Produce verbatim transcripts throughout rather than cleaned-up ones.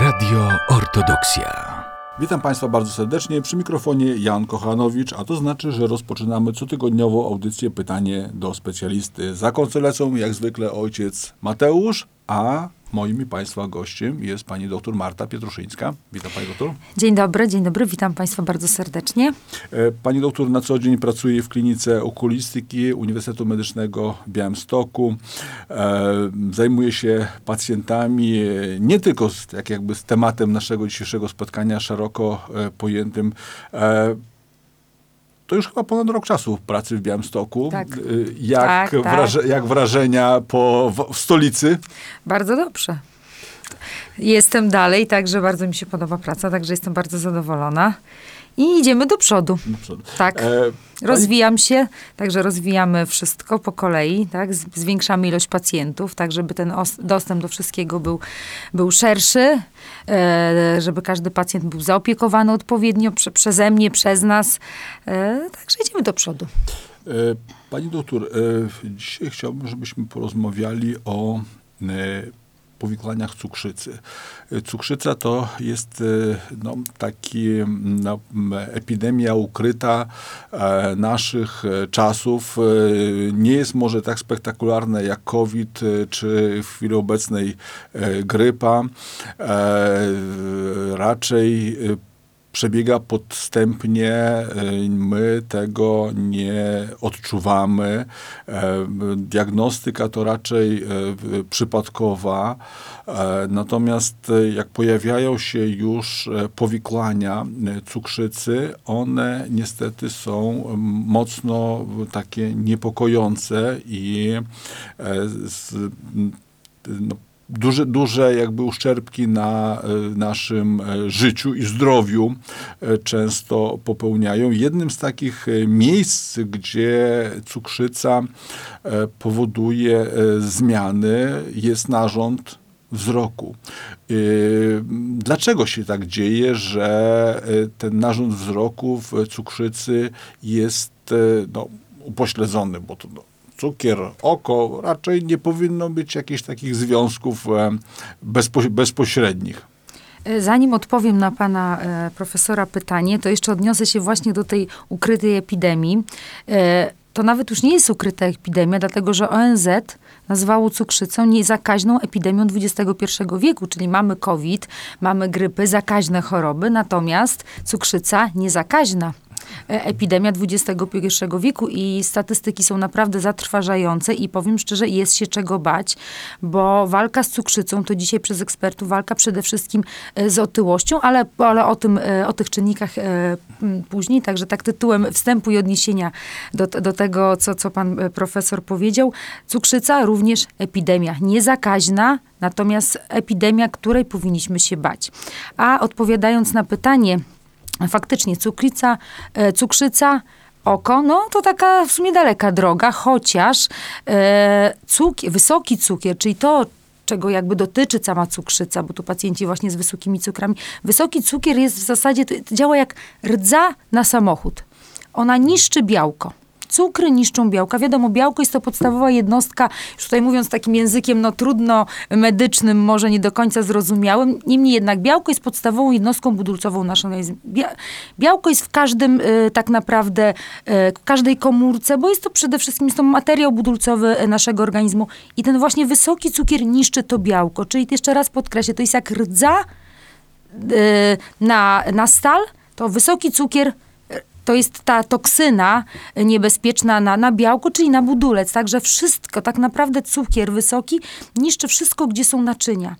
Radio Ortodoksja. Witam Państwa bardzo serdecznie. Przy mikrofonie Jan Kochanowicz, a to znaczy, że rozpoczynamy cotygodniową audycję Pytanie do specjalisty. Za konsolecą jak zwykle ojciec Mateusz, a moim i Państwa gościem jest pani doktor Marta Pietruszyńska. Witam pani doktor. Dzień dobry, dzień dobry. Witam Państwa bardzo serdecznie. Pani doktor na co dzień pracuje w Klinice Okulistyki Uniwersytetu Medycznego w Białymstoku. Zajmuje się pacjentami nie tylko z, tak jakby z tematem naszego dzisiejszego spotkania szeroko pojętym. To już chyba ponad rok czasu pracy w Białymstoku. Tak. Jak, tak, wraże- tak. jak wrażenia po, w, w stolicy? Bardzo dobrze. Jestem dalej, także bardzo mi się podoba praca, także jestem bardzo zadowolona. I idziemy do przodu. Do przodu. Tak. E, Rozwijam pani... się, także rozwijamy wszystko po kolei, tak? Zwiększamy ilość pacjentów, tak żeby ten os- dostęp do wszystkiego był, był szerszy, e, żeby każdy pacjent był zaopiekowany odpowiednio prze- przeze mnie, przez nas. E, także idziemy do przodu. E, pani doktor, e, dzisiaj chciałbym, żebyśmy porozmawiali o e, powikłaniach cukrzycy. Cukrzyca to jest no, taki no, epidemia ukryta e, naszych czasów. E, nie jest może tak spektakularna jak COVID, czy w chwili obecnej e, grypa. E, raczej e, przebiega podstępnie, my tego nie odczuwamy. Diagnostyka to raczej przypadkowa, natomiast jak pojawiają się już powikłania cukrzycy, one niestety są mocno takie niepokojące i z, no, Duże, duże jakby uszczerbki na naszym życiu i zdrowiu często popełniają. Jednym z takich miejsc, gdzie cukrzyca powoduje zmiany, jest narząd wzroku. Dlaczego się tak dzieje, że ten narząd wzroku w cukrzycy jest no, upośledzony, bo to no, cukier, oko, raczej nie powinno być jakichś takich związków bezpo, bezpośrednich. Zanim odpowiem na pana e, profesora pytanie, to jeszcze odniosę się właśnie do tej ukrytej epidemii. E, to nawet już nie jest ukryta epidemia, dlatego że O N Z nazwało cukrzycą niezakaźną epidemią dwudziestego pierwszego wieku, czyli mamy COVID, mamy grypy, zakaźne choroby, natomiast cukrzyca niezakaźna. Epidemia dwudziestego pierwszego wieku i statystyki są naprawdę zatrważające i powiem szczerze, jest się czego bać, bo walka z cukrzycą to dzisiaj przez ekspertów walka przede wszystkim z otyłością, ale, ale o tym, o tych czynnikach później, także tak tytułem wstępu i odniesienia do, do tego, co, co pan profesor powiedział. Cukrzyca również epidemia niezakaźna, natomiast epidemia, której powinniśmy się bać. A odpowiadając na pytanie, faktycznie cukrzyca, cukrzyca, oko, no to taka w sumie daleka droga, chociaż e, cukier, wysoki cukier, czyli to, czego jakby dotyczy sama cukrzyca, bo tu pacjenci właśnie z wysokimi cukrami, wysoki cukier jest w zasadzie, działa jak rdza na samochód. Ona niszczy białko. Cukry niszczą białka. Wiadomo, białko jest to podstawowa jednostka, już tutaj mówiąc takim językiem, no trudno medycznym, może nie do końca zrozumiałym. Niemniej jednak białko jest podstawową jednostką budulcową naszego organizmu. Białko jest w każdym y, tak naprawdę, y, w każdej komórce, bo jest to przede wszystkim, jest to materiał budulcowy naszego organizmu. I ten właśnie wysoki cukier niszczy to białko. Czyli jeszcze raz podkreślę, to jest jak rdza y, na, na stal, to wysoki cukier to jest ta toksyna niebezpieczna na, na białko, czyli na budulec. Także wszystko, tak naprawdę cukier wysoki niszczy wszystko, gdzie są naczynia.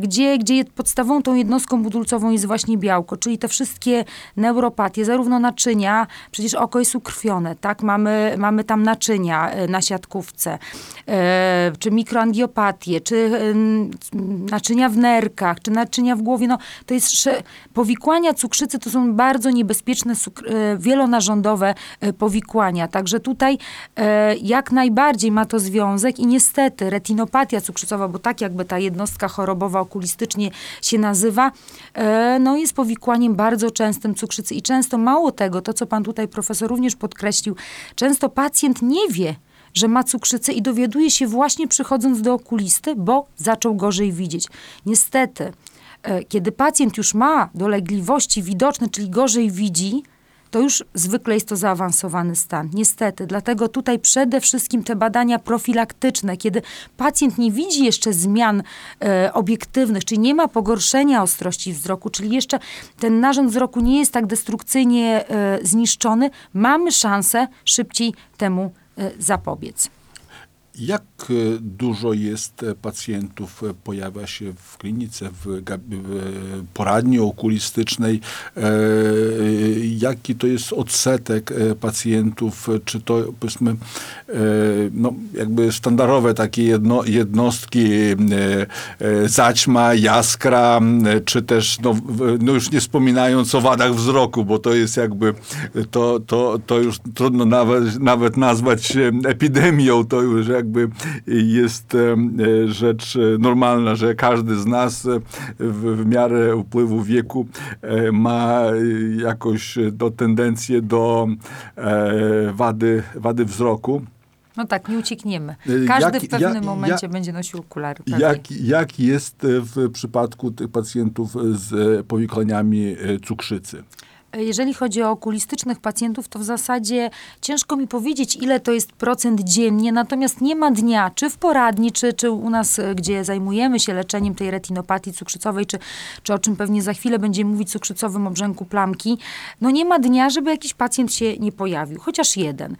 Gdzie, gdzie podstawową tą jednostką budulcową jest właśnie białko, czyli te wszystkie neuropatie, zarówno naczynia, przecież oko jest ukrwione, tak, mamy, mamy tam naczynia na siatkówce, czy mikroangiopatie, czy naczynia w nerkach, czy naczynia w głowie, no to jest, powikłania cukrzycy to są bardzo niebezpieczne, wielonarządowe powikłania, także tutaj jak najbardziej ma to związek i niestety retinopatia cukrzycowa, bo tak jakby ta jednostka chorobowa chorobowa okulistycznie się nazywa, no jest powikłaniem bardzo częstym cukrzycy i często mało tego, to co pan tutaj profesor również podkreślił, często pacjent nie wie, że ma cukrzycę i dowiaduje się właśnie przychodząc do okulisty, bo zaczął gorzej widzieć. Niestety Kiedy pacjent już ma dolegliwości widoczne, czyli gorzej widzi, to już zwykle jest to zaawansowany stan. Niestety, dlatego tutaj przede wszystkim te badania profilaktyczne, kiedy pacjent nie widzi jeszcze zmian e, obiektywnych, czyli nie ma pogorszenia ostrości wzroku, czyli jeszcze ten narząd wzroku nie jest tak destrukcyjnie e, zniszczony, mamy szansę szybciej temu e, zapobiec. Jak dużo jest pacjentów, pojawia się w klinice, w poradni okulistycznej? Jaki to jest odsetek pacjentów? Czy to, powiedzmy, no, jakby standardowe takie jedno, jednostki, zaćma, jaskra, czy też, no, no już nie wspominając o wadach wzroku, bo to jest jakby, to, to, to już trudno nawet, nawet nazwać epidemią, to już jakby jest rzecz normalna, że każdy z nas w, w miarę upływu wieku ma jakoś do tendencję do wady, wady wzroku. No tak, nie uciekniemy. Każdy jak, w pewnym jak, momencie jak, będzie nosił okulary. Jak, jak jest w przypadku tych pacjentów z powikłaniami cukrzycy? Jeżeli chodzi o okulistycznych pacjentów, to w zasadzie ciężko mi powiedzieć, ile to jest procent dziennie, natomiast nie ma dnia, czy w poradni, czy, czy u nas, gdzie zajmujemy się leczeniem tej retinopatii cukrzycowej, czy, czy o czym pewnie za chwilę będziemy mówić, cukrzycowym obrzęku plamki, no nie ma dnia, żeby jakiś pacjent się nie pojawił, chociaż jeden.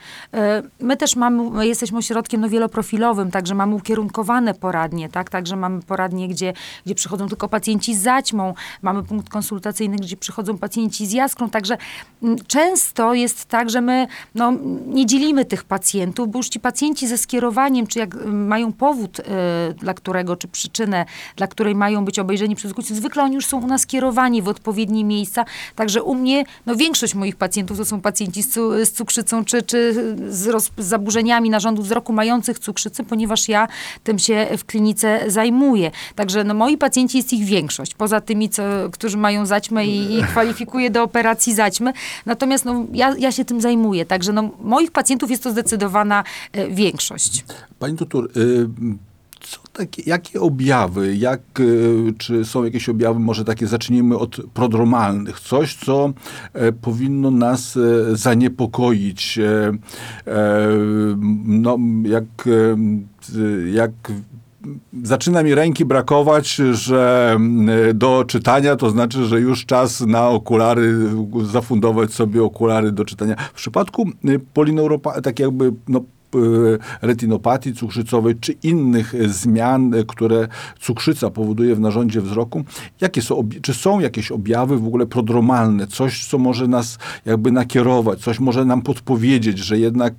My też mamy, jesteśmy ośrodkiem no, wieloprofilowym, także mamy ukierunkowane poradnie, tak, także mamy poradnie, gdzie, gdzie przychodzą tylko pacjenci z zaćmą, mamy punkt konsultacyjny, gdzie przychodzą pacjenci z jaskrą. Także często jest tak, że my no, nie dzielimy tych pacjentów, bo już ci pacjenci ze skierowaniem, czy jak mają powód, y, dla którego, czy przyczynę, dla której mają być obejrzeni przez okulistę, zwykle oni już są u nas skierowani w odpowiednie miejsca. Także u mnie, no większość moich pacjentów to są pacjenci z, cu- z cukrzycą, czy, czy z, roz- z zaburzeniami narządu wzroku mających cukrzycę, ponieważ ja tym się w klinice zajmuję. Także no, moi pacjenci jest ich większość, poza tymi, co, którzy mają zaćmę i, i kwalifikuję do operacji zaćmy. Natomiast no, ja, ja się tym zajmuję. Także no, moich pacjentów jest to zdecydowana y, większość. Pani doktor, y, co takie, jakie objawy, jak, y, czy są jakieś objawy, może takie, zacznijmy od prodromalnych. Coś, co y, powinno nas y, zaniepokoić. Y, y, no, jak, y, jak zaczyna mi ręki brakować, że do czytania, to znaczy, że już czas na okulary, zafundować sobie okulary do czytania. W przypadku polineuropatii, tak jakby no, retinopatii cukrzycowej, czy innych zmian, które cukrzyca powoduje w narządzie wzroku, jakie są, czy są jakieś objawy w ogóle prodromalne, coś, co może nas jakby nakierować, coś może nam podpowiedzieć, że jednak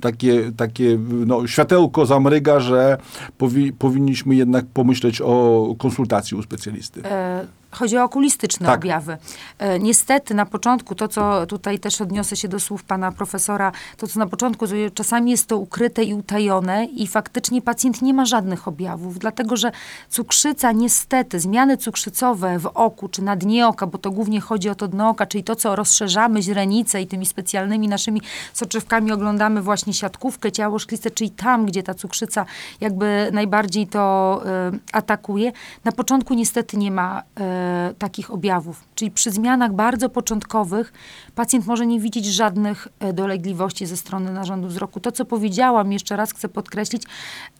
takie, takie no, światełko zamryga, że powi, powinniśmy jednak pomyśleć o konsultacji u specjalisty. E- Chodzi o okulistyczne tak. objawy. E, niestety na początku, to co tutaj też odniosę się do słów pana profesora, to co na początku, czasami jest to ukryte i utajone i faktycznie pacjent nie ma żadnych objawów, dlatego że cukrzyca niestety, zmiany cukrzycowe w oku czy na dnie oka, bo to głównie chodzi o to dno oka, czyli to co rozszerzamy źrenicę i tymi specjalnymi naszymi soczewkami oglądamy właśnie siatkówkę, ciało szkliste, czyli tam, gdzie ta cukrzyca jakby najbardziej to y, atakuje. Na początku niestety nie ma y, takich objawów. Czyli przy zmianach bardzo początkowych pacjent może nie widzieć żadnych dolegliwości ze strony narządu wzroku. To, co powiedziałam, jeszcze raz chcę podkreślić,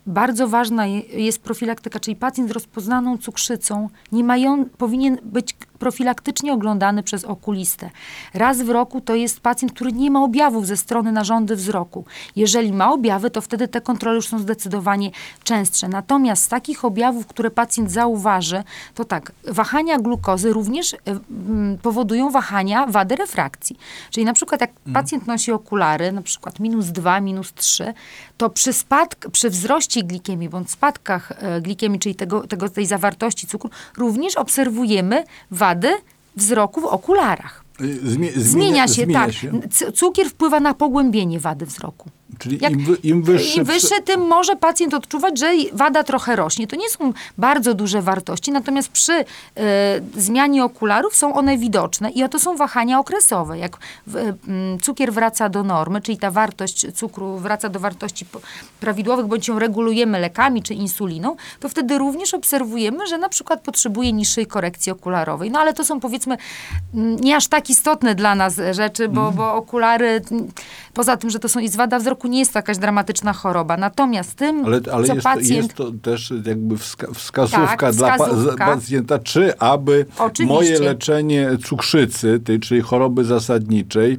bardzo ważna jest profilaktyka, czyli pacjent z rozpoznaną cukrzycą nie mają, powinien być profilaktycznie oglądany przez okulistę. Raz w roku to jest pacjent, który nie ma objawów ze strony narządu wzroku. Jeżeli ma objawy, to wtedy te kontrole już są zdecydowanie częstsze. Natomiast z takich objawów, które pacjent zauważy, to tak, wahania glukozy również hmm, powodują wahania wady refrakcji. Czyli na przykład jak hmm. pacjent nosi okulary, na przykład minus dwa, minus trzy, to przy, spadk- przy wzroście glikemii, bądź spadkach e, glikemii, czyli tego, tego, tej zawartości cukru, również obserwujemy wady wzroku w okularach. Zmienia, zmienia się, zmienia tak. Się. Cukier wpływa na pogłębienie wady wzroku. Czyli jak, im, im wyższy, im wyższy przy... tym może pacjent odczuwać, że wada trochę rośnie. To nie są bardzo duże wartości, natomiast przy y, zmianie okularów są one widoczne i to są wahania okresowe. Jak y, y, cukier wraca do normy, czyli ta wartość cukru wraca do wartości prawidłowych, bądź ją regulujemy lekami czy insuliną, to wtedy również obserwujemy, że na przykład potrzebuje niższej korekcji okularowej. No ale to są, powiedzmy, nie aż tak istotne dla nas rzeczy, bo, mm. bo okulary, poza tym, że to są i zwada wzroku, nie jest to jakaś dramatyczna choroba. Natomiast tym, ale, ale co jest, pacjent... jest to też jakby wska- wskazówka tak, dla wskazówka. Pa- pacjenta, czy aby Oczywiście. moje leczenie cukrzycy, tej, czyli choroby zasadniczej,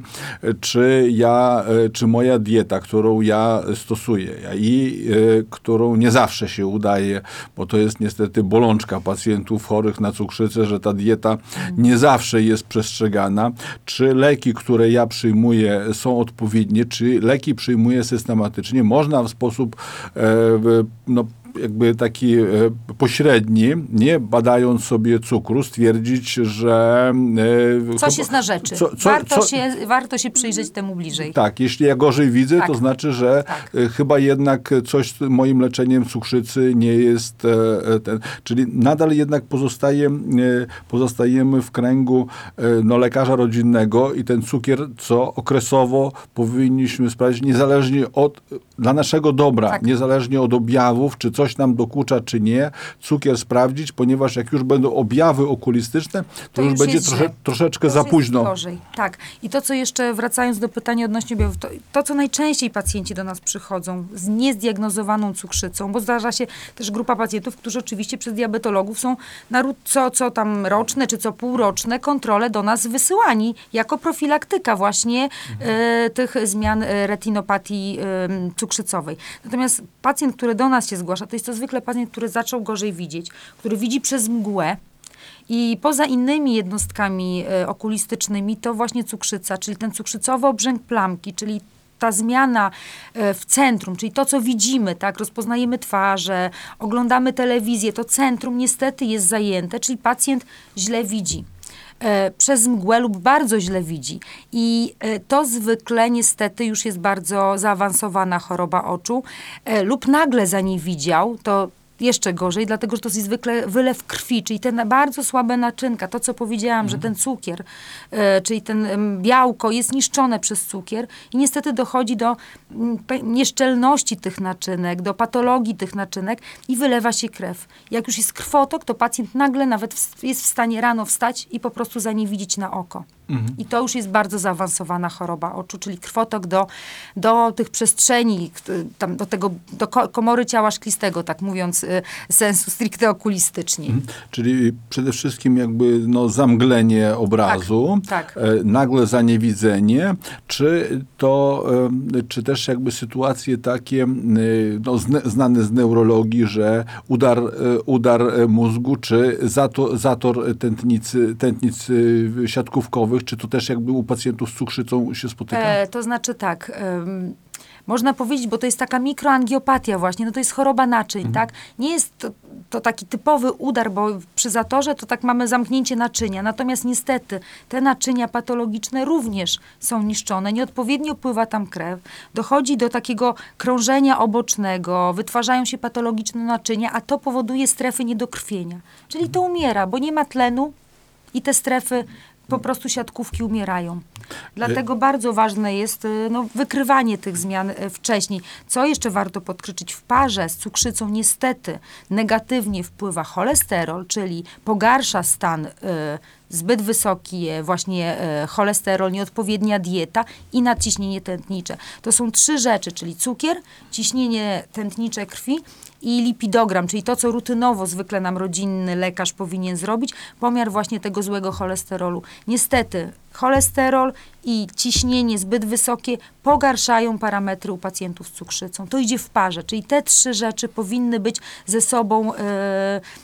czy ja, czy moja dieta, którą ja stosuję i y, którą nie zawsze się udaje, bo to jest niestety bolączka pacjentów chorych na cukrzycę, że ta dieta nie zawsze jest przestrzegana, czy leki, które ja przyjmuję, są odpowiednie, czy leki przyjmuję systematycznie, można w sposób e, no, jakby taki pośredni, nie badając sobie cukru, stwierdzić, że... Coś chyba, jest na rzeczy. Co, co, warto, co, się, warto się przyjrzeć temu bliżej. Tak, jeśli ja gorzej widzę, tak. to znaczy, że tak. chyba jednak coś z moim leczeniem cukrzycy nie jest ten... Czyli nadal jednak pozostaje, pozostajemy w kręgu no, lekarza rodzinnego i ten cukier, co okresowo powinniśmy sprawdzić, niezależnie od... dla naszego dobra, tak. niezależnie od objawów, czy coś nam dokucza, czy nie, cukier sprawdzić, ponieważ jak już będą objawy okulistyczne, to, to już, już będzie jest, trosze, troszeczkę za późno. Gorzej. Tak. I to, co jeszcze, wracając do pytania odnośnie objawów, to, to, co najczęściej pacjenci do nas przychodzą z niezdiagnozowaną cukrzycą, bo zdarza się też grupa pacjentów, którzy oczywiście przez diabetologów są na co, co tam roczne, czy co półroczne kontrole do nas wysyłani, jako profilaktyka właśnie mhm. y, tych zmian y, retinopatii y, cukrzycowej. Natomiast pacjent, który do nas się zgłasza, to jest to zwykle pacjent, który zaczął gorzej widzieć, który widzi przez mgłę i poza innymi jednostkami okulistycznymi to właśnie cukrzyca, czyli ten cukrzycowy obrzęk plamki, czyli ta zmiana w centrum, czyli to, co widzimy, tak, rozpoznajemy twarze, oglądamy telewizję, to centrum niestety jest zajęte, czyli pacjent źle widzi. Przez mgłę lub bardzo źle widzi. I to zwykle niestety już jest bardzo zaawansowana choroba oczu lub nagle za nie widział, to jeszcze gorzej, dlatego że to jest zwykle wylew krwi, czyli te bardzo słabe naczynka, to co powiedziałam, mm. że ten cukier, czyli ten białko jest niszczone przez cukier i niestety dochodzi do nieszczelności tych naczynek, do patologii tych naczynek i wylewa się krew. Jak już jest krwotok, to pacjent nagle nawet jest w stanie rano wstać i po prostu za nie widzieć na oko. I to już jest bardzo zaawansowana choroba oczu, czyli krwotok do, do tych przestrzeni, tam do tego, do komory ciała szklistego, tak mówiąc sensu stricte okulistycznie. Mhm. Czyli przede wszystkim jakby no, zamglenie obrazu, tak, tak. E, nagłe zaniewidzenie, czy to, e, czy też jakby sytuacje takie e, no, zne, znane z neurologii, że udar, e, udar mózgu, czy zator, zator tętnicy, tętnicy siatkówkowych, czy to też jakby u pacjentów z cukrzycą się spotyka? E, to znaczy tak, ym, można powiedzieć, bo to jest taka mikroangiopatia właśnie, no to jest choroba naczyń, mhm. tak? Nie jest to, to taki typowy udar, bo przy zatorze to tak mamy zamknięcie naczynia, natomiast niestety te naczynia patologiczne również są niszczone, nieodpowiednio pływa tam krew, dochodzi do takiego krążenia obocznego, wytwarzają się patologiczne naczynia, a to powoduje strefy niedokrwienia, czyli mhm. to umiera, bo nie ma tlenu i te strefy po prostu siatkówki umierają. Dlatego bardzo ważne jest no, wykrywanie tych zmian wcześniej. Co jeszcze warto podkreślić? W parze z cukrzycą niestety negatywnie wpływa cholesterol, czyli pogarsza stan y, zbyt wysoki właśnie y, cholesterol, nieodpowiednia dieta i nadciśnienie tętnicze. To są trzy rzeczy, czyli cukier, ciśnienie tętnicze krwi i lipidogram, czyli to, co rutynowo zwykle nam rodzinny lekarz powinien zrobić, pomiar właśnie tego złego cholesterolu. Niestety cholesterol i ciśnienie zbyt wysokie pogarszają parametry u pacjentów z cukrzycą. To idzie w parze, czyli te trzy rzeczy powinny być ze sobą, yy,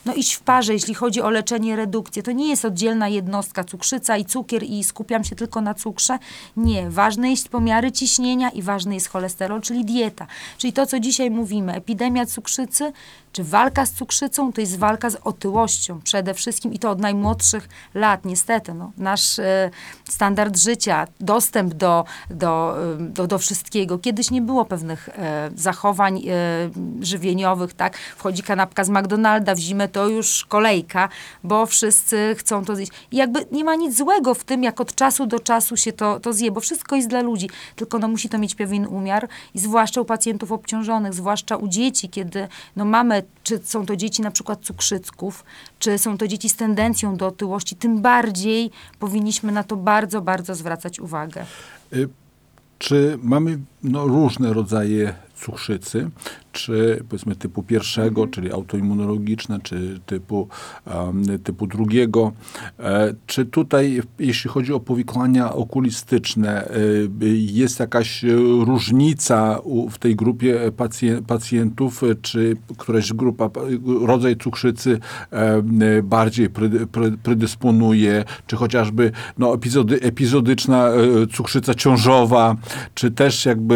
no iść w parze, jeśli chodzi o leczenie, redukcję. To nie jest oddzielna jednostka cukrzyca i cukier i skupiam się tylko na cukrze. Nie, ważne jest pomiary ciśnienia i ważny jest cholesterol, czyli dieta. Czyli to, co dzisiaj mówimy, epidemia cukrzycy, Czy walka z cukrzycą to jest walka z otyłością przede wszystkim i to od najmłodszych lat, niestety. No, nasz y, standard życia, dostęp do, do, y, do, do wszystkiego. Kiedyś nie było pewnych y, zachowań y, żywieniowych, tak? Wchodzi kanapka z McDonalda, w zimę to już kolejka, bo wszyscy chcą to zjeść. I jakby nie ma nic złego w tym, jak od czasu do czasu się to, to zje, bo wszystko jest dla ludzi, tylko no, musi to mieć pewien umiar i zwłaszcza u pacjentów obciążonych, zwłaszcza u dzieci, kiedy no, mamy czy są to dzieci na przykład cukrzycków, czy są to dzieci z tendencją do otyłości, tym bardziej powinniśmy na to bardzo, bardzo zwracać uwagę. Czy mamy no, różne rodzaje cukrzycy, czy powiedzmy typu pierwszego, czyli autoimmunologiczne, czy typu, um, typu drugiego. E, czy tutaj, jeśli chodzi o powikłania okulistyczne, e, jest jakaś różnica u, w tej grupie pacjent, pacjentów, czy któraś grupa, rodzaj cukrzycy e, bardziej pry, pry, predysponuje, czy chociażby no, epizody, epizodyczna e, cukrzyca ciążowa, czy też jakby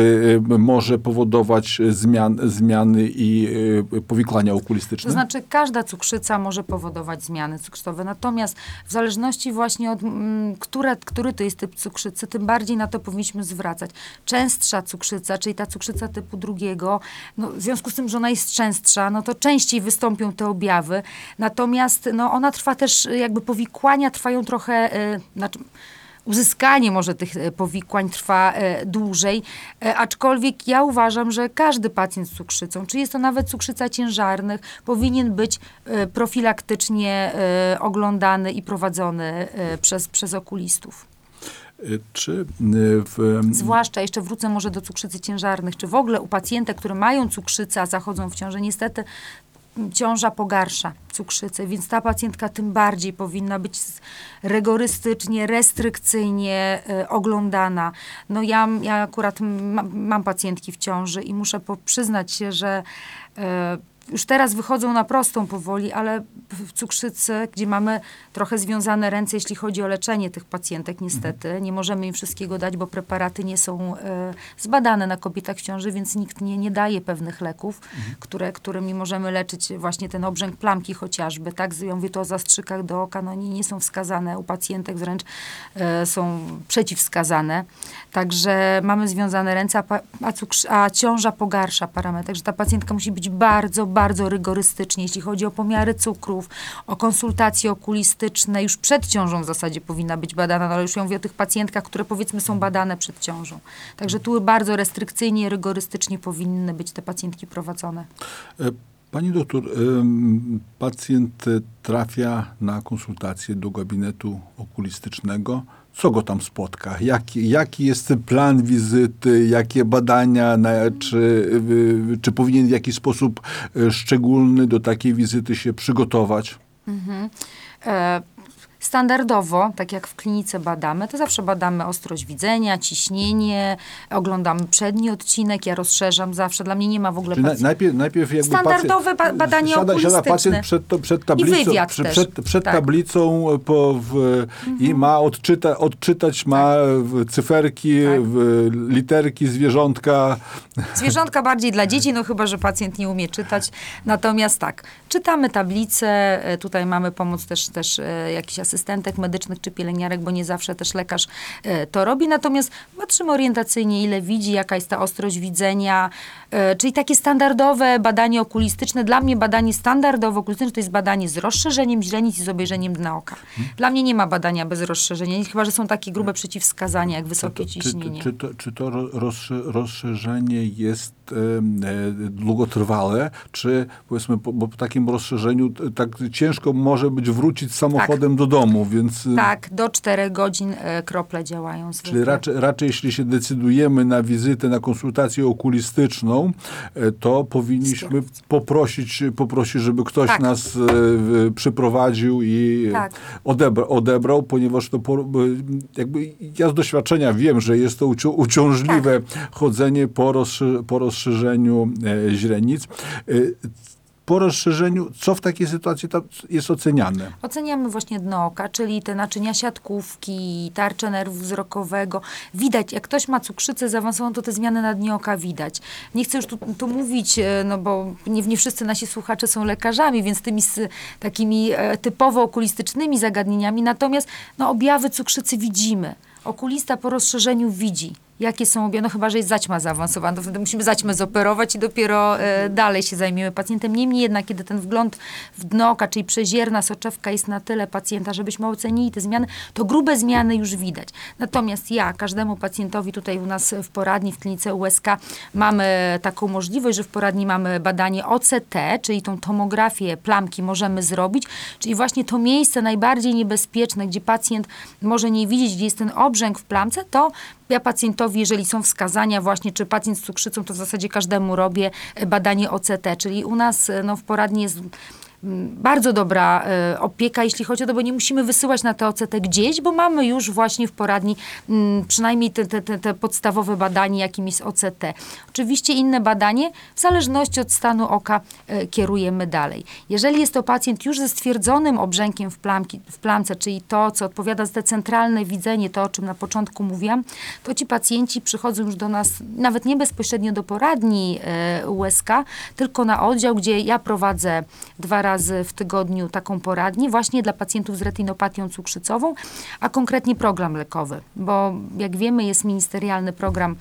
e, może powodować Zmian, zmiany i y, powikłania okulistyczne? To znaczy każda cukrzyca może powodować zmiany cukrzycowe, natomiast w zależności właśnie od m, które, który to jest typ cukrzycy, tym bardziej na to powinniśmy zwracać. Częstsza cukrzyca, czyli ta cukrzyca typu drugiego, no, w związku z tym, że ona jest częstsza, no to częściej wystąpią te objawy, natomiast no, ona trwa też, jakby powikłania trwają trochę, y, znaczy, uzyskanie może tych powikłań trwa e, dłużej, e, aczkolwiek ja uważam, że każdy pacjent z cukrzycą, czy jest to nawet cukrzyca ciężarnych, powinien być e, profilaktycznie e, oglądany i prowadzony e, przez, przez okulistów. Czy w... Zwłaszcza, jeszcze wrócę może do cukrzycy ciężarnych, czy w ogóle u pacjentek, które mają cukrzycę, a zachodzą w ciążę, niestety ciąża pogarsza cukrzycę, więc ta pacjentka tym bardziej powinna być rygorystycznie, restrykcyjnie y, oglądana. No ja, ja akurat ma, mam pacjentki w ciąży i muszę po, przyznać się, że y, już teraz wychodzą na prostą powoli, ale w cukrzycy, gdzie mamy trochę związane ręce, jeśli chodzi o leczenie tych pacjentek, niestety, nie możemy im wszystkiego dać, bo preparaty nie są y, zbadane na kobietach w ciąży, więc nikt nie, nie daje pewnych leków, mhm. które, którymi możemy leczyć właśnie ten obrzęk plamki chociażby, tak? Ja mówię to o zastrzykach do oka, no nie, nie są wskazane u pacjentek, wręcz y, są przeciwwskazane. Także mamy związane ręce, a, a, cukrzy, a ciąża pogarsza parametr, także ta pacjentka musi być bardzo, bardzo rygorystycznie, jeśli chodzi o pomiary cukrów, o konsultacje okulistyczne, już przed ciążą w zasadzie powinna być badana, no ale już ja mówię o tych pacjentkach, które powiedzmy są badane przed ciążą. Także tu bardzo restrykcyjnie, rygorystycznie powinny być te pacjentki prowadzone. Pani doktor, pacjent trafia na konsultację do gabinetu okulistycznego. Co go tam spotka? Jaki, jaki jest plan wizyty? Jakie badania? Na, czy, czy powinien w jakiś sposób szczególny do takiej wizyty się przygotować? Mhm. E- Standardowo, tak jak w klinice badamy, to zawsze badamy ostrość widzenia, ciśnienie, oglądamy przedni odcinek, ja rozszerzam zawsze, dla mnie nie ma w ogóle pacjent... najpierw, najpierw jakby standardowe pacjent, badanie siada, okulistyczne. Siada pacjent przed, to, przed tablicą, przy, przed, przed tak. tablicą po, w, mhm. i ma odczyta, odczytać, ma tak. cyferki, tak. W, literki, zwierzątka. Zwierzątka bardziej dla dzieci, no chyba, że pacjent nie umie czytać. Natomiast tak, czytamy tablicę, tutaj mamy pomoc też, też jakiś asystentek medycznych czy pielęgniarek, bo nie zawsze też lekarz y, to robi. Natomiast patrzymy orientacyjnie, ile widzi, jaka jest ta ostrość widzenia, y, czyli takie standardowe badanie okulistyczne. Dla mnie badanie standardowe okulistyczne to jest badanie z rozszerzeniem źrenic i z obejrzeniem dna oka. Dla mnie nie ma badania bez rozszerzenia, chyba że są takie grube przeciwwskazania, jak wysokie to, to, ciśnienie. Czy, czy, to, czy to rozszerzenie jest y, y, długotrwałe, czy powiedzmy po, po takim rozszerzeniu t, tak ciężko może być wrócić samochodem tak. do domu, więc... Tak, do czterech godzin e, krople działają zwykle. Czyli raczej, raczej jeśli się decydujemy na wizytę, na konsultację okulistyczną, e, to powinniśmy poprosić, poprosić, żeby ktoś tak. nas e, w, przyprowadził i tak. odebra, odebrał, ponieważ to po, jakby ja z doświadczenia wiem, że jest to uci- uciążliwe tak. chodzenie po, rozszy- po rozszerzeniu e, źrenic. E, po rozszerzeniu, co w takiej sytuacji tam jest oceniane? Oceniamy właśnie dno oka, czyli te naczynia siatkówki, tarczę nerwu wzrokowego. Widać, jak ktoś ma cukrzycę zaawansowaną, to te zmiany na dnie oka widać. Nie chcę już tu, tu mówić, no bo nie, nie wszyscy nasi słuchacze są lekarzami, więc tymi z, takimi typowo okulistycznymi zagadnieniami. Natomiast no, objawy cukrzycy widzimy. Okulista po rozszerzeniu widzi, jakie są objawy, no chyba, że jest zaćma zaawansowana, to wtedy musimy zaćmę zoperować i dopiero e, dalej się zajmiemy pacjentem. Niemniej jednak, kiedy ten wgląd w dno oka, czyli przezierna soczewka jest na tyle pacjenta, żebyśmy ocenili te zmiany, to grube zmiany już widać. Natomiast ja każdemu pacjentowi tutaj u nas w poradni, w klinice U S K mamy taką możliwość, że w poradni mamy badanie O C T, czyli tą tomografię plamki możemy zrobić, czyli właśnie to miejsce najbardziej niebezpieczne, gdzie pacjent może nie widzieć, gdzie jest ten obrzęk w plamce, to ja pacjentowi, jeżeli są wskazania właśnie, czy pacjent z cukrzycą, to w zasadzie każdemu robię badanie O C T, czyli u nas no, w poradni jest bardzo dobra y, opieka, jeśli chodzi o to, bo nie musimy wysyłać na te O C T gdzieś, bo mamy już właśnie w poradni y, przynajmniej te, te, te podstawowe badanie, jakim jest O C T. Oczywiście inne badanie, w zależności od stanu oka, y, kierujemy dalej. Jeżeli jest to pacjent już ze stwierdzonym obrzękiem w, plamki, w plamce, czyli to, co odpowiada za centralne widzenie, to o czym na początku mówiłam, to ci pacjenci przychodzą już do nas, nawet nie bezpośrednio do poradni y, U S K, tylko na oddział, gdzie ja prowadzę dwa razy w tygodniu taką poradnię właśnie dla pacjentów z retinopatią cukrzycową, a konkretnie program lekowy, bo jak wiemy jest ministerialny program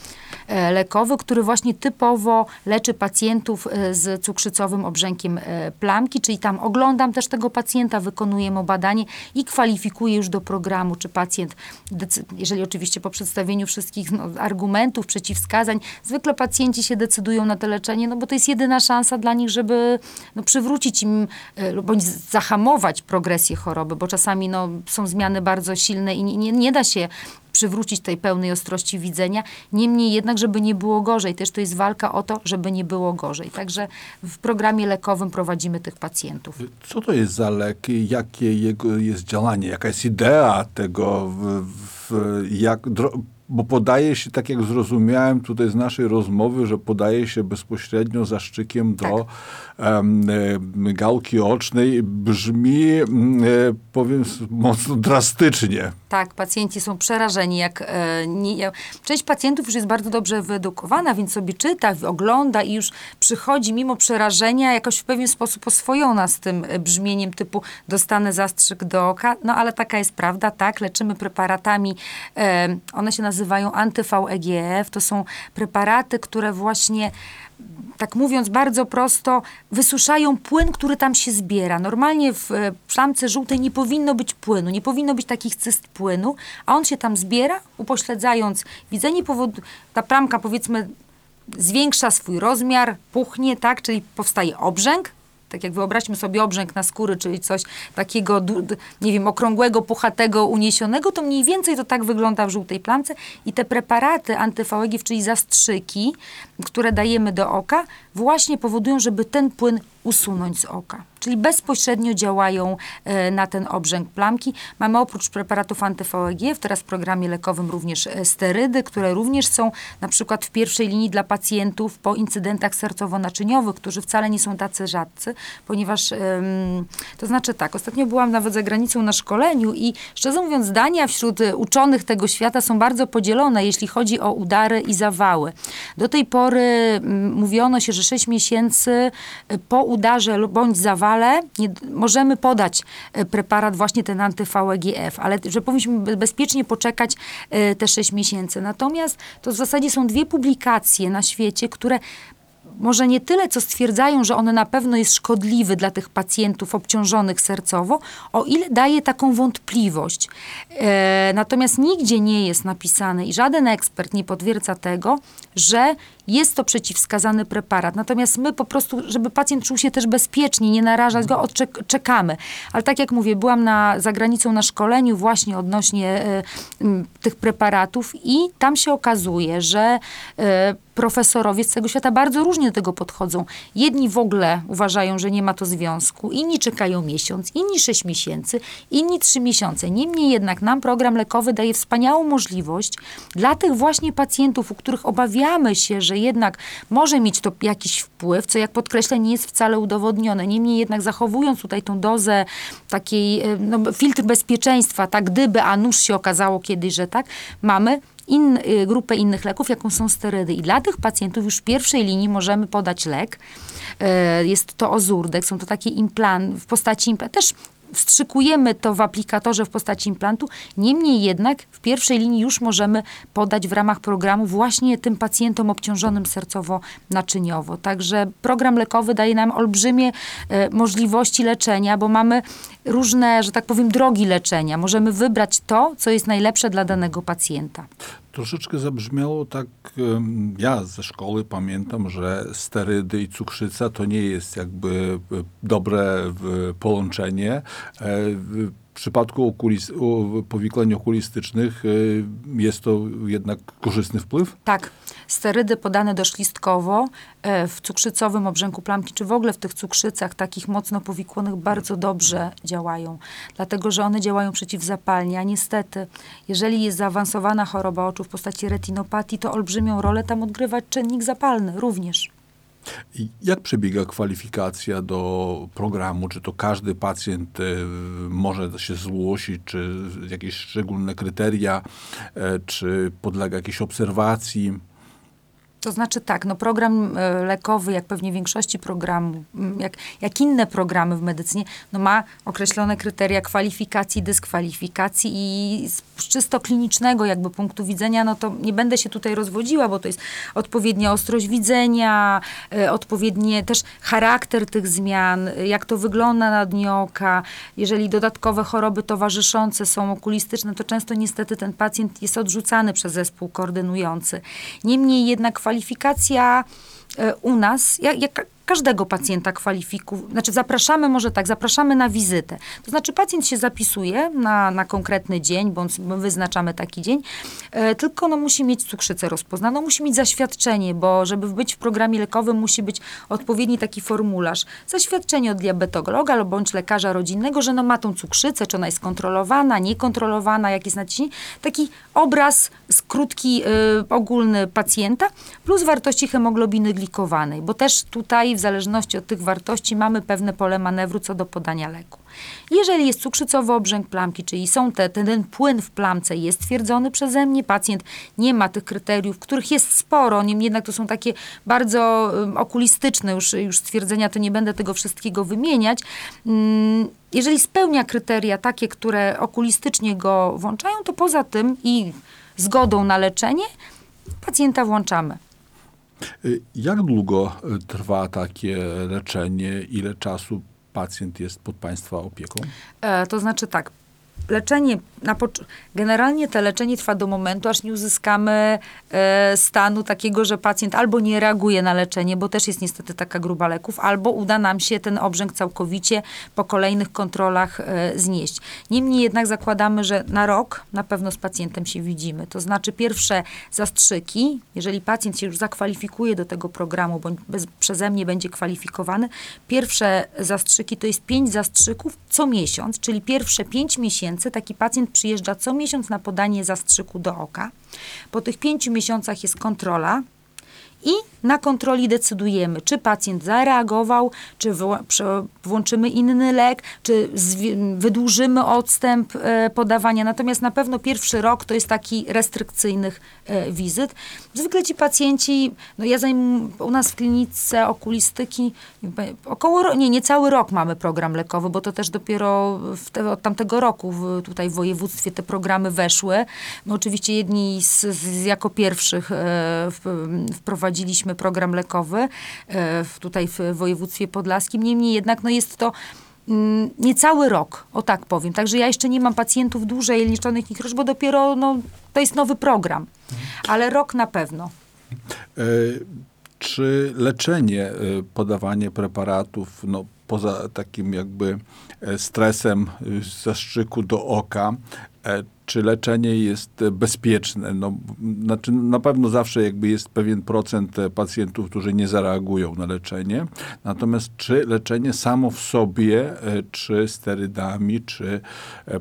e, lekowy, który właśnie typowo leczy pacjentów e, z cukrzycowym obrzękiem e, plamki, czyli tam oglądam też tego pacjenta, wykonuję mu badanie i kwalifikuję już do programu, czy pacjent, decy- jeżeli oczywiście po przedstawieniu wszystkich no, argumentów, przeciwwskazań, zwykle pacjenci się decydują na to leczenie, no bo to jest jedyna szansa dla nich, żeby no, przywrócić im bądź zahamować progresję choroby, bo czasami no, są zmiany bardzo silne i nie, nie da się przywrócić tej pełnej ostrości widzenia. Niemniej jednak, żeby nie było gorzej. Też to jest walka o to, żeby nie było gorzej. Także w programie lekowym prowadzimy tych pacjentów. Co to jest za lek? Jakie jego jest działanie? Jaka jest idea tego? W, w, jak, dro- Bo podaje się, tak jak zrozumiałem tutaj z naszej rozmowy, że podaje się bezpośrednio zaszczykiem do tak. um, gałki ocznej. Brzmi, um, powiem, mocno drastycznie. Tak, pacjenci są przerażeni. Jak, e, nie, część pacjentów już jest bardzo dobrze wyedukowana, więc sobie czyta, ogląda i już przychodzi mimo przerażenia jakoś w pewien sposób oswojona z tym brzmieniem typu dostanę zastrzyk do oka. No ale taka jest prawda, tak, leczymy preparatami, e, one się nazywają nazywają anty-V E G F. To są preparaty, które właśnie, tak mówiąc bardzo prosto, wysuszają płyn, który tam się zbiera. Normalnie w plamce żółtej nie powinno być płynu, nie powinno być takich cyst płynu, a on się tam zbiera, upośledzając widzenie, powoduje, ta plamka powiedzmy zwiększa swój rozmiar, puchnie, tak, czyli powstaje obrzęk. Tak jak wyobraźmy sobie obrzęk na skóry, czyli coś takiego, nie wiem, okrągłego, puchatego, uniesionego, to mniej więcej to tak wygląda w żółtej plamce. I te preparaty anty-V E G F, czyli zastrzyki, które dajemy do oka, właśnie powodują, żeby ten płyn usunąć z oka. Czyli bezpośrednio działają e, na ten obrzęk plamki. Mamy oprócz preparatów anty-V E G F, teraz w programie lekowym również sterydy, które również są na przykład w pierwszej linii dla pacjentów po incydentach sercowo-naczyniowych, którzy wcale nie są tacy rzadcy, ponieważ ym, to znaczy tak, ostatnio byłam nawet za granicą na szkoleniu i szczerze mówiąc zdania wśród uczonych tego świata są bardzo podzielone, jeśli chodzi o udary i zawały. Do tej pory ym, mówiono się, że sześć miesięcy po udarze bądź zawale nie, możemy podać preparat właśnie ten anty-V E G F, ale że powinniśmy bezpiecznie poczekać y, te sześć miesięcy. Natomiast to w zasadzie są dwie publikacje na świecie, które może nie tyle, co stwierdzają, że one na pewno jest szkodliwy dla tych pacjentów obciążonych sercowo, o ile daje taką wątpliwość. E, natomiast nigdzie nie jest napisane i żaden ekspert nie potwierdza tego, że jest to przeciwwskazany preparat. Natomiast my po prostu, żeby pacjent czuł się też bezpiecznie, nie narażać go, odczek- czekamy. Ale tak jak mówię, byłam na, za granicą na szkoleniu właśnie odnośnie y, y, tych preparatów i tam się okazuje, że y, profesorowie z tego świata bardzo różnie do tego podchodzą. Jedni w ogóle uważają, że nie ma to związku, inni czekają miesiąc, inni sześć miesięcy, inni trzy miesiące. Niemniej jednak nam program lekowy daje wspaniałą możliwość dla tych właśnie pacjentów, u których obawiamy się, że że jednak może mieć to jakiś wpływ, co jak podkreślę nie jest wcale udowodnione. Niemniej jednak zachowując tutaj tą dozę takiej, no, filtr bezpieczeństwa, tak gdyby, a nuż się okazało kiedyś, że tak, mamy in, grupę innych leków, jaką są sterydy. I dla tych pacjentów już w pierwszej linii możemy podać lek. Jest to Ozurdex, są to takie implant w postaci implant, też wstrzykujemy to w aplikatorze w postaci implantu, niemniej jednak w pierwszej linii już możemy podać w ramach programu właśnie tym pacjentom obciążonym sercowo-naczyniowo. Także program lekowy daje nam olbrzymie e, możliwości leczenia, bo mamy różne, że tak powiem, drogi leczenia. Możemy wybrać to, co jest najlepsze dla danego pacjenta. Troszeczkę zabrzmiało tak, ja ze szkoły pamiętam, że sterydy i cukrzyca to nie jest jakby dobre połączenie. W przypadku okulis- powikłań okulistycznych jest to jednak korzystny wpływ? Tak. Sterydy podane doszlistkowo w cukrzycowym obrzęku plamki, czy w ogóle w tych cukrzycach takich mocno powikłanych bardzo dobrze działają. Dlatego, że one działają przeciwzapalnie. A niestety, jeżeli jest zaawansowana choroba oczu w postaci retinopatii, to olbrzymią rolę tam odgrywa czynnik zapalny również. I jak przebiega kwalifikacja do programu? Czy to każdy pacjent może się zgłosić, czy jakieś szczególne kryteria, czy podlega jakiejś obserwacji? To znaczy tak, no program lekowy, jak pewnie większości programów, jak, jak inne programy w medycynie, no ma określone kryteria kwalifikacji, dyskwalifikacji i z czysto klinicznego jakby punktu widzenia, no to nie będę się tutaj rozwodziła, bo to jest odpowiednia ostrość widzenia, y, odpowiednie też charakter tych zmian, jak to wygląda na dnie oka. Jeżeli dodatkowe choroby towarzyszące są okulistyczne, to często niestety ten pacjent jest odrzucany przez zespół koordynujący. Niemniej jednak kwalifikacja Kwalifikacja u nas, jak, jak każdego pacjenta kwalifikujemy, znaczy zapraszamy, może tak, zapraszamy na wizytę. To znaczy pacjent się zapisuje na, na konkretny dzień, bądź wyznaczamy taki dzień, e, tylko no, musi mieć cukrzycę rozpoznaną, musi mieć zaświadczenie, bo żeby być w programie lekowym musi być odpowiedni taki formularz. Zaświadczenie od diabetologa bądź lekarza rodzinnego, że no, ma tą cukrzycę, czy ona jest kontrolowana, niekontrolowana, jak jest naciśnienie. Taki obraz, skrótki y, ogólny pacjenta plus wartości hemoglobiny glikowanej, bo też tutaj w zależności od tych wartości mamy pewne pole manewru co do podania leku. Jeżeli jest cukrzycowy obrzęk plamki, czyli są te, ten płyn w plamce jest stwierdzony przeze mnie, pacjent nie ma tych kryteriów, których jest sporo, niemniej jednak to są takie bardzo um, okulistyczne już, już stwierdzenia, to nie będę tego wszystkiego wymieniać. Mm, jeżeli spełnia kryteria takie, które okulistycznie go włączają, to poza tym i zgodą na leczenie pacjenta włączamy. Jak długo trwa takie leczenie? Ile czasu pacjent jest pod Państwa opieką? E, to znaczy tak, leczenie, na pocz- generalnie to leczenie trwa do momentu, aż nie uzyskamy e, stanu takiego, że pacjent albo nie reaguje na leczenie, bo też jest niestety taka gruba leków, albo uda nam się ten obrzęk całkowicie po kolejnych kontrolach e, znieść. Niemniej jednak zakładamy, że na rok na pewno z pacjentem się widzimy. To znaczy pierwsze zastrzyki, jeżeli pacjent się już zakwalifikuje do tego programu, bądź bez, przeze mnie będzie kwalifikowany, pierwsze zastrzyki to jest pięć zastrzyków co miesiąc, czyli pierwsze pięć miesięcy taki pacjent przyjeżdża co miesiąc na podanie zastrzyku do oka. Po tych pięciu miesiącach jest kontrola i na kontroli decydujemy, czy pacjent zareagował, czy włączymy inny lek, czy wydłużymy odstęp podawania. Natomiast na pewno pierwszy rok to jest taki restrykcyjnych wizyt. Zwykle ci pacjenci, no ja zajmuję, u nas w klinice okulistyki około, nie, niecały rok mamy program lekowy, bo to też dopiero w te, od tamtego roku w, tutaj w województwie te programy weszły. No oczywiście jedni z, z jako pierwszych e, wprowadzili Prowadziliśmy program lekowy e, tutaj w województwie podlaskim. Niemniej jednak no jest to mm, niecały rok, o tak powiem. Także ja jeszcze nie mam pacjentów dłużej liczonych niż rok, bo dopiero no, to jest nowy program. Ale rok na pewno. E, czy leczenie, podawanie preparatów, no, poza takim jakby stresem z zastrzyku do oka, e, czy leczenie jest bezpieczne? No, znaczy na pewno zawsze jakby jest pewien procent pacjentów, którzy nie zareagują na leczenie. Natomiast czy leczenie samo w sobie, czy sterydami, czy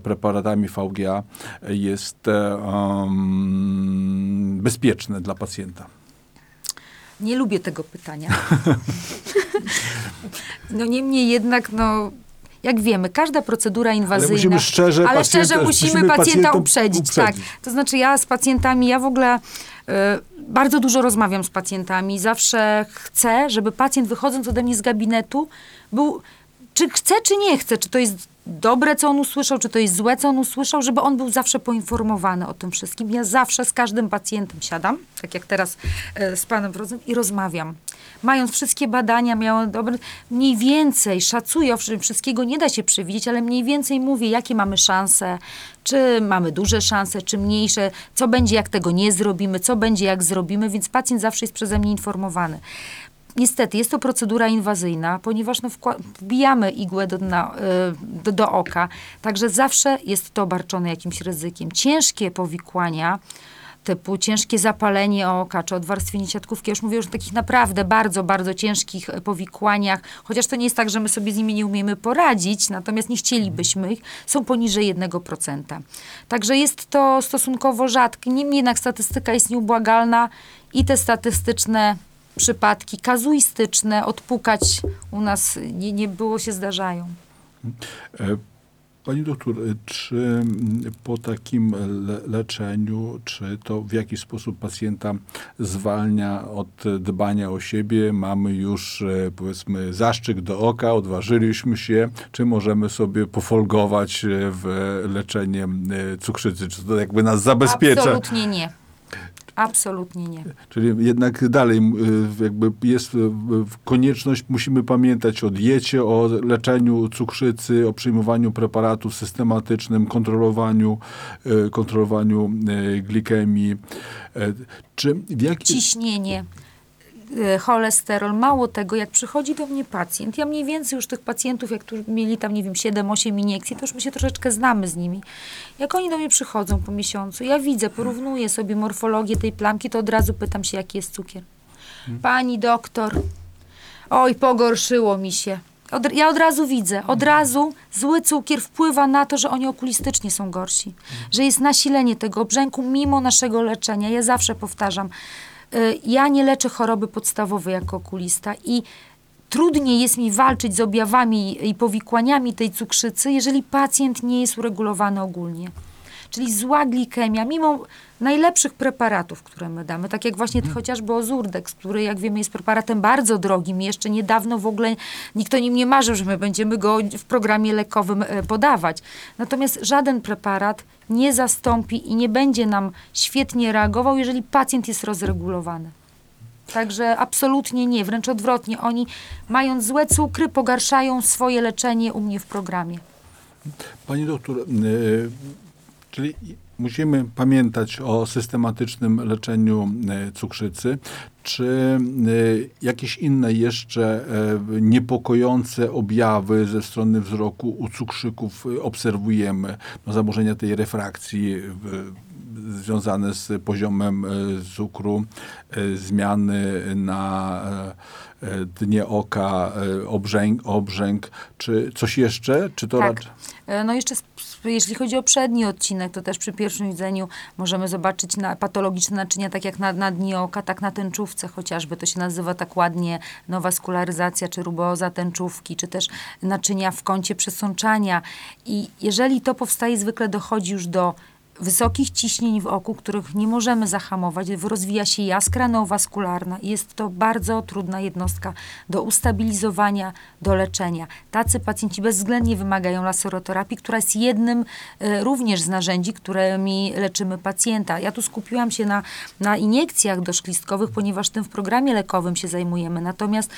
preparatami V G A jest um, bezpieczne dla pacjenta? Nie lubię tego pytania. No niemniej jednak, no, jak wiemy, każda procedura inwazyjna, ale musimy szczerze, ale pacjenta, szczerze musimy, musimy pacjenta uprzedzić, uprzedzić. Tak. To znaczy ja z pacjentami, ja w ogóle y, bardzo dużo rozmawiam z pacjentami. Zawsze chcę, żeby pacjent wychodząc ode mnie z gabinetu był, czy chce, czy nie chce, czy to jest dobre, co on usłyszał, czy to jest złe, co on usłyszał, żeby on był zawsze poinformowany o tym wszystkim. Ja zawsze z każdym pacjentem siadam, tak jak teraz e, z panem Wrodzem, i rozmawiam. Mając wszystkie badania, miałem dobre, mniej więcej szacuję, wszystkiego nie da się przewidzieć, ale mniej więcej mówię, jakie mamy szanse, czy mamy duże szanse, czy mniejsze, co będzie, jak tego nie zrobimy, co będzie, jak zrobimy, więc pacjent zawsze jest przeze mnie informowany. Niestety, jest to procedura inwazyjna, ponieważ no, wbijamy igłę do, dna, do, do oka, także zawsze jest to obarczone jakimś ryzykiem. Ciężkie powikłania, typu ciężkie zapalenie oka, czy odwarstwienie siatkówki, już mówię już o takich naprawdę bardzo, bardzo ciężkich powikłaniach, chociaż to nie jest tak, że my sobie z nimi nie umiemy poradzić, natomiast nie chcielibyśmy ich, są poniżej jednego procent. Także jest to stosunkowo rzadkie, niemniej jednak statystyka jest nieubłagalna i te statystyczne przypadki kazuistyczne, odpukać u nas nie, nie było, się zdarzają. Pani doktor, czy po takim leczeniu, czy to w jaki sposób pacjenta zwalnia od dbania o siebie? Mamy już, powiedzmy, zaszczyk do oka, odważyliśmy się. Czy możemy sobie pofolgować w leczeniem cukrzycy? Czy to jakby nas zabezpiecza? Absolutnie nie. Absolutnie nie. Czyli jednak dalej jakby jest konieczność, musimy pamiętać o diecie, o leczeniu cukrzycy, o przyjmowaniu preparatów systematycznym, kontrolowaniu, kontrolowaniu glikemii. Czy w jaki... Ciśnienie, cholesterol, mało tego, jak przychodzi do mnie pacjent, ja mniej więcej już tych pacjentów, jak tu mieli tam, nie wiem, siedem, osiem iniekcji, to już my się troszeczkę znamy z nimi. Jak oni do mnie przychodzą po miesiącu, ja widzę, porównuję sobie morfologię tej plamki, to od razu pytam się, jaki jest cukier. Pani doktor, oj, pogorszyło mi się. Od, ja od razu widzę, od razu zły cukier wpływa na to, że oni okulistycznie są gorsi, że jest nasilenie tego obrzęku mimo naszego leczenia. Ja zawsze powtarzam, ja nie leczę choroby podstawowej jako okulista i trudniej jest mi walczyć z objawami i powikłaniami tej cukrzycy, jeżeli pacjent nie jest uregulowany ogólnie. Czyli zła glikemia, mimo najlepszych preparatów, które my damy, tak jak właśnie hmm. chociażby Ozurdex, który, jak wiemy, jest preparatem bardzo drogim. Jeszcze niedawno w ogóle nikt o nim nie marzył, że my będziemy go w programie lekowym podawać. Natomiast żaden preparat nie zastąpi i nie będzie nam świetnie reagował, jeżeli pacjent jest rozregulowany. Także absolutnie nie, wręcz odwrotnie. Oni, mając złe cukry, pogarszają swoje leczenie u mnie w programie. Pani doktor... Yy... Czyli musimy pamiętać o systematycznym leczeniu cukrzycy. Czy jakieś inne jeszcze niepokojące objawy ze strony wzroku u cukrzyków obserwujemy? No, zaburzenia tej refrakcji związane z poziomem cukru, zmiany na dnie oka, obrzęk, obrzęk. Czy coś jeszcze? Czy to tak. No jeszcze jeśli chodzi o przedni odcinek, to też przy pierwszym widzeniu możemy zobaczyć na patologiczne naczynia, tak jak na, na dnie oka, tak na tęczówce chociażby. To się nazywa tak ładnie neowaskularyzacja, czy rubeoza tęczówki, czy też naczynia w kącie przesączania. I jeżeli to powstaje, zwykle dochodzi już do wysokich ciśnień w oku, których nie możemy zahamować. Rozwija się jaskra neowaskularna i jest to bardzo trudna jednostka do ustabilizowania, do leczenia. Tacy pacjenci bezwzględnie wymagają laseroterapii, która jest jednym y, również z narzędzi, którymi leczymy pacjenta. Ja tu skupiłam się na, na iniekcjach doszklistkowych, ponieważ tym w programie lekowym się zajmujemy. Natomiast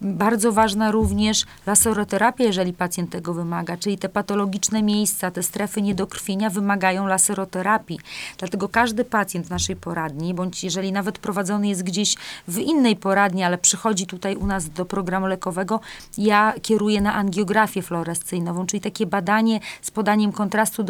bardzo ważna również laseroterapia, jeżeli pacjent tego wymaga, czyli te patologiczne miejsca, te strefy niedokrwienia wymagają laseroterapii. Dlatego każdy pacjent w naszej poradni, bądź jeżeli nawet prowadzony jest gdzieś w innej poradni, ale przychodzi tutaj u nas do programu lekowego, ja kieruję na angiografię fluorescyjną, czyli takie badanie z podaniem kontrastu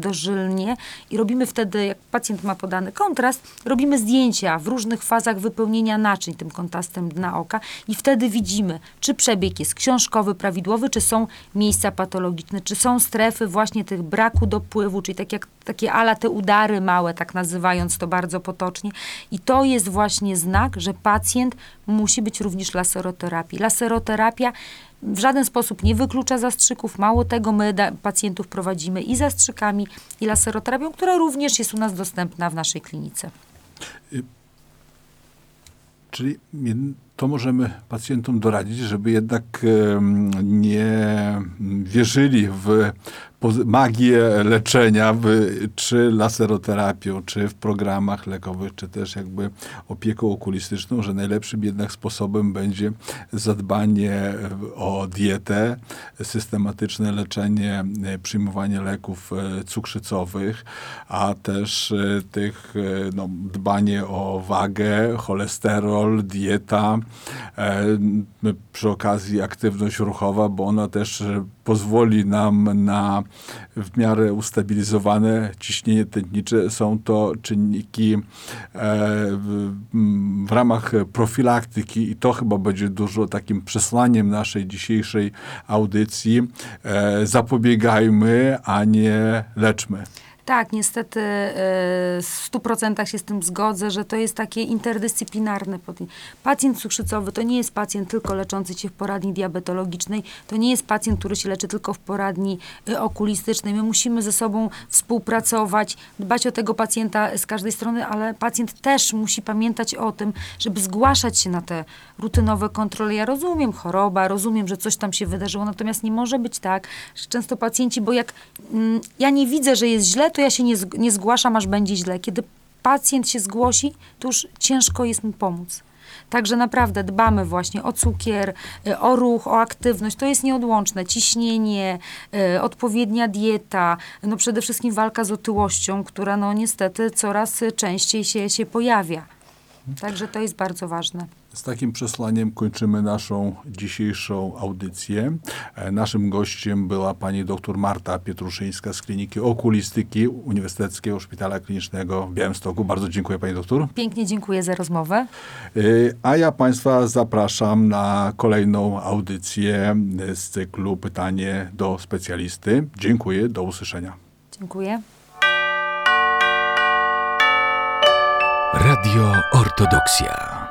dożylnie i robimy wtedy, jak pacjent ma podany kontrast, robimy zdjęcia w różnych fazach wypełnienia naczyń tym kontrastem dna oka i wtedy widzimy, widzimy, czy przebieg jest książkowy, prawidłowy, czy są miejsca patologiczne, czy są strefy właśnie tych braku dopływu, czyli tak jak takie ala te udary małe, tak nazywając to bardzo potocznie. I to jest właśnie znak, że pacjent musi być również laseroterapii. Laseroterapia w żaden sposób nie wyklucza zastrzyków. Mało tego, my da, pacjentów prowadzimy i zastrzykami, i laseroterapią, która również jest u nas dostępna w naszej klinice. Czyli to możemy pacjentom doradzić, żeby jednak nie wierzyli w magię leczenia, w, czy laseroterapią, czy w programach lekowych, czy też jakby opieką okulistyczną, że najlepszym jednak sposobem będzie zadbanie o dietę, systematyczne leczenie, przyjmowanie leków cukrzycowych, a też tych, no, dbanie o wagę, cholesterol, dieta, przy okazji aktywność ruchowa, bo ona też pozwoli nam na w miarę ustabilizowane ciśnienie tętnicze. Są to czynniki w ramach profilaktyki i to chyba będzie dużo takim przesłaniem naszej dzisiejszej audycji. Zapobiegajmy, a nie leczmy. Tak, niestety w stu procentach się z tym zgodzę, że to jest takie interdyscyplinarne. Pacjent cukrzycowy to nie jest pacjent tylko leczący się w poradni diabetologicznej, to nie jest pacjent, który się leczy tylko w poradni okulistycznej. My musimy ze sobą współpracować, dbać o tego pacjenta z każdej strony, ale pacjent też musi pamiętać o tym, żeby zgłaszać się na te rutynowe kontrole. Ja rozumiem choroba, rozumiem, że coś tam się wydarzyło, natomiast nie może być tak, że często pacjenci, bo jak mm, ja nie widzę, że jest źle, to ja się nie, nie zgłaszam, aż będzie źle. Kiedy pacjent się zgłosi, to już ciężko jest mu pomóc. Także naprawdę dbamy właśnie o cukier, o ruch, o aktywność. To jest nieodłączne. Ciśnienie, y, odpowiednia dieta, no przede wszystkim walka z otyłością, która no niestety coraz częściej się, się pojawia. Także to jest bardzo ważne. Z takim przesłaniem kończymy naszą dzisiejszą audycję. Naszym gościem była pani doktor Marta Pietruszyńska z Kliniki Okulistyki Uniwersyteckiego Szpitala Klinicznego w Białymstoku. Bardzo dziękuję pani doktor. Pięknie dziękuję za rozmowę. A ja państwa zapraszam na kolejną audycję z cyklu Pytanie do specjalisty. Dziękuję, do usłyszenia. Dziękuję. Radio Ortodoksja.